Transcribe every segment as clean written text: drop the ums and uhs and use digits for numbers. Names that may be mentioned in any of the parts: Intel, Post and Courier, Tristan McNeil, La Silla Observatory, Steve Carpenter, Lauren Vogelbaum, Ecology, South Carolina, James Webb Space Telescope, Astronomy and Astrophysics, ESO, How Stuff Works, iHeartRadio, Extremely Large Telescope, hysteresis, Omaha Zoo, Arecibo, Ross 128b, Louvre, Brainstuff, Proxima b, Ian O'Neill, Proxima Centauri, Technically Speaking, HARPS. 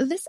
This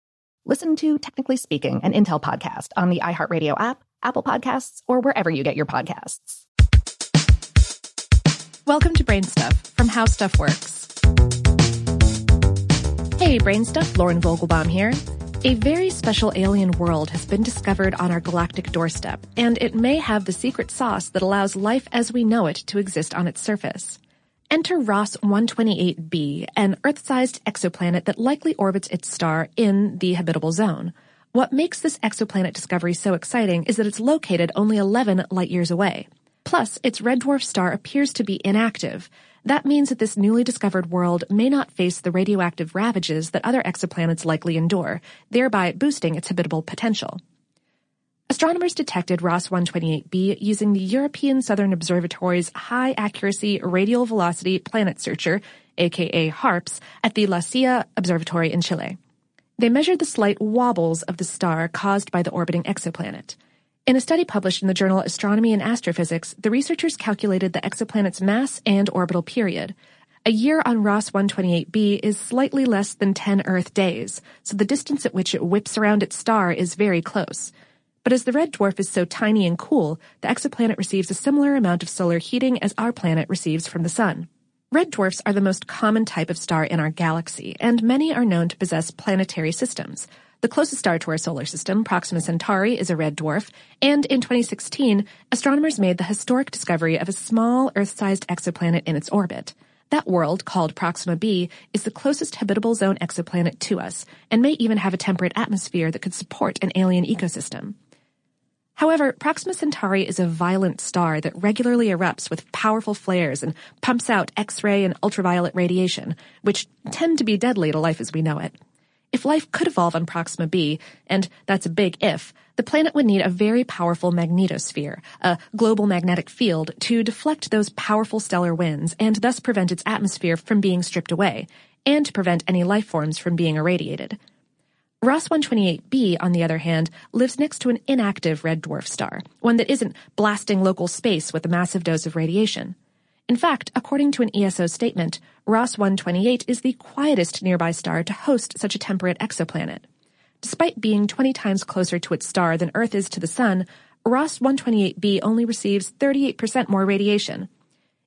Listen to Technically Speaking, an Intel podcast on the iHeartRadio app, Apple Podcasts, or wherever you get your podcasts. Welcome to Brainstuff from How Stuff Works. Hey, Brainstuff, Lauren Vogelbaum here. A very special alien world has been discovered on our galactic doorstep, and it may have the secret sauce that allows life as we know it to exist on its surface. Enter Ross 128b, an Earth-sized exoplanet that likely orbits its star in the habitable zone. What makes this exoplanet discovery so exciting is that it's located only 11 light-years away. Plus, its red dwarf star appears to be inactive. That means that this newly discovered world may not face the radioactive ravages that other exoplanets likely endure, thereby boosting its habitable potential. Astronomers detected Ross 128b using the European Southern Observatory's High Accuracy Radial Velocity Planet Searcher, aka HARPS, at the La Silla Observatory in Chile. They measured the slight wobbles of the star caused by the orbiting exoplanet. In a study published in the journal Astronomy and Astrophysics, the researchers calculated the exoplanet's mass and orbital period. A year on Ross 128b is slightly less than 10 Earth days, so the distance at which it whips around its star is very close. But as the red dwarf is so tiny and cool, the exoplanet receives a similar amount of solar heating as our planet receives from the sun. Red dwarfs are the most common type of star in our galaxy, and many are known to possess planetary systems. The closest star to our solar system, Proxima Centauri, is a red dwarf, and in 2016, astronomers made the historic discovery of a small Earth-sized exoplanet in its orbit. That world, called Proxima b, is the closest habitable zone exoplanet to us, and may even have a temperate atmosphere that could support an alien ecosystem. However, Proxima Centauri is a violent star that regularly erupts with powerful flares and pumps out X-ray and ultraviolet radiation, which tend to be deadly to life as we know it. If life could evolve on Proxima b, and that's a big if, the planet would need a very powerful magnetosphere, a global magnetic field, to deflect those powerful stellar winds and thus prevent its atmosphere from being stripped away, and to prevent any life forms from being irradiated. Ross 128b, on the other hand, lives next to an inactive red dwarf star, one that isn't blasting local space with a massive dose of radiation. In fact, according to an ESO statement, Ross 128 is the quietest nearby star to host such a temperate exoplanet. Despite being 20 times closer to its star than Earth is to the Sun, Ross 128b only receives 38% more radiation.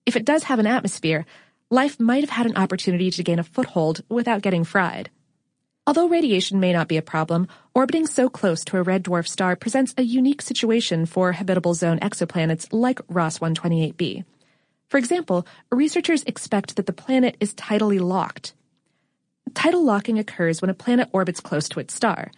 If it does have an atmosphere, life might have had an opportunity to gain a foothold without getting fried. Although radiation may not be a problem, orbiting so close to a red dwarf star presents a unique situation for habitable zone exoplanets like Ross 128b. For example, researchers expect that the planet is tidally locked. Tidal locking occurs when a planet orbits close to its star.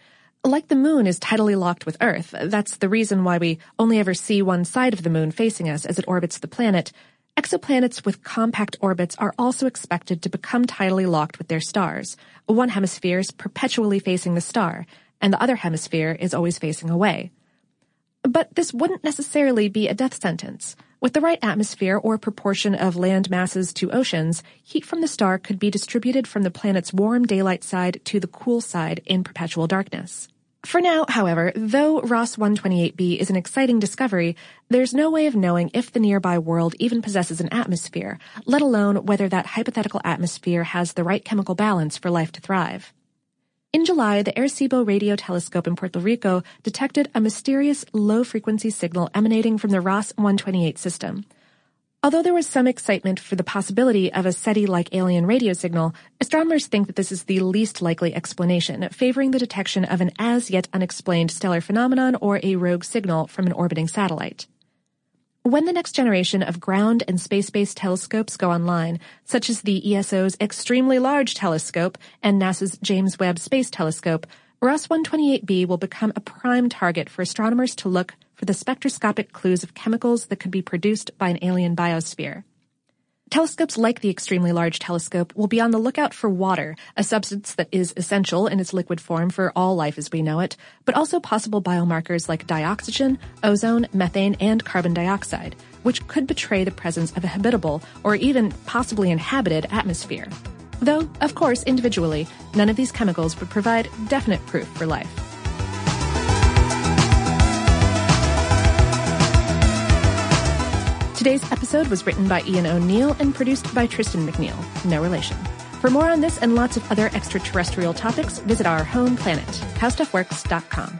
Like the moon is tidally locked with Earth, that's the reason why we only ever see one side of the moon facing us as it orbits the planet, exoplanets with compact orbits are also expected to become tidally locked with their stars. One hemisphere is perpetually facing the star, and the other hemisphere is always facing away. But this wouldn't necessarily be a death sentence. With the right atmosphere or proportion of land masses to oceans, heat from the star could be distributed from the planet's warm daylight side to the cool side in perpetual darkness. For now, however, though Ross 128b is an exciting discovery, there's no way of knowing if the nearby world even possesses an atmosphere, let alone whether that hypothetical atmosphere has the right chemical balance for life to thrive. In July, the Arecibo radio telescope in Puerto Rico detected a mysterious low-frequency signal emanating from the Ross 128 system. Although there was some excitement for the possibility of a SETI-like alien radio signal, astronomers think that this is the least likely explanation, favoring the detection of an as-yet-unexplained stellar phenomenon or a rogue signal from an orbiting satellite. When the next generation of ground and space-based telescopes go online, such as the ESO's Extremely Large Telescope and NASA's James Webb Space Telescope, Ross 128b will become a prime target for astronomers to look for the spectroscopic clues of chemicals that could be produced by an alien biosphere. Telescopes like the Extremely Large Telescope will be on the lookout for water, a substance that is essential in its liquid form for all life as we know it, but also possible biomarkers like dioxygen, ozone, methane, and carbon dioxide, which could betray the presence of a habitable or even possibly inhabited atmosphere. Though, of course, individually, none of these chemicals would provide definite proof for life. Today's episode was written by Ian O'Neill and produced by Tristan McNeil, no relation. For more on this and lots of other extraterrestrial topics, visit our home planet, howstuffworks.com.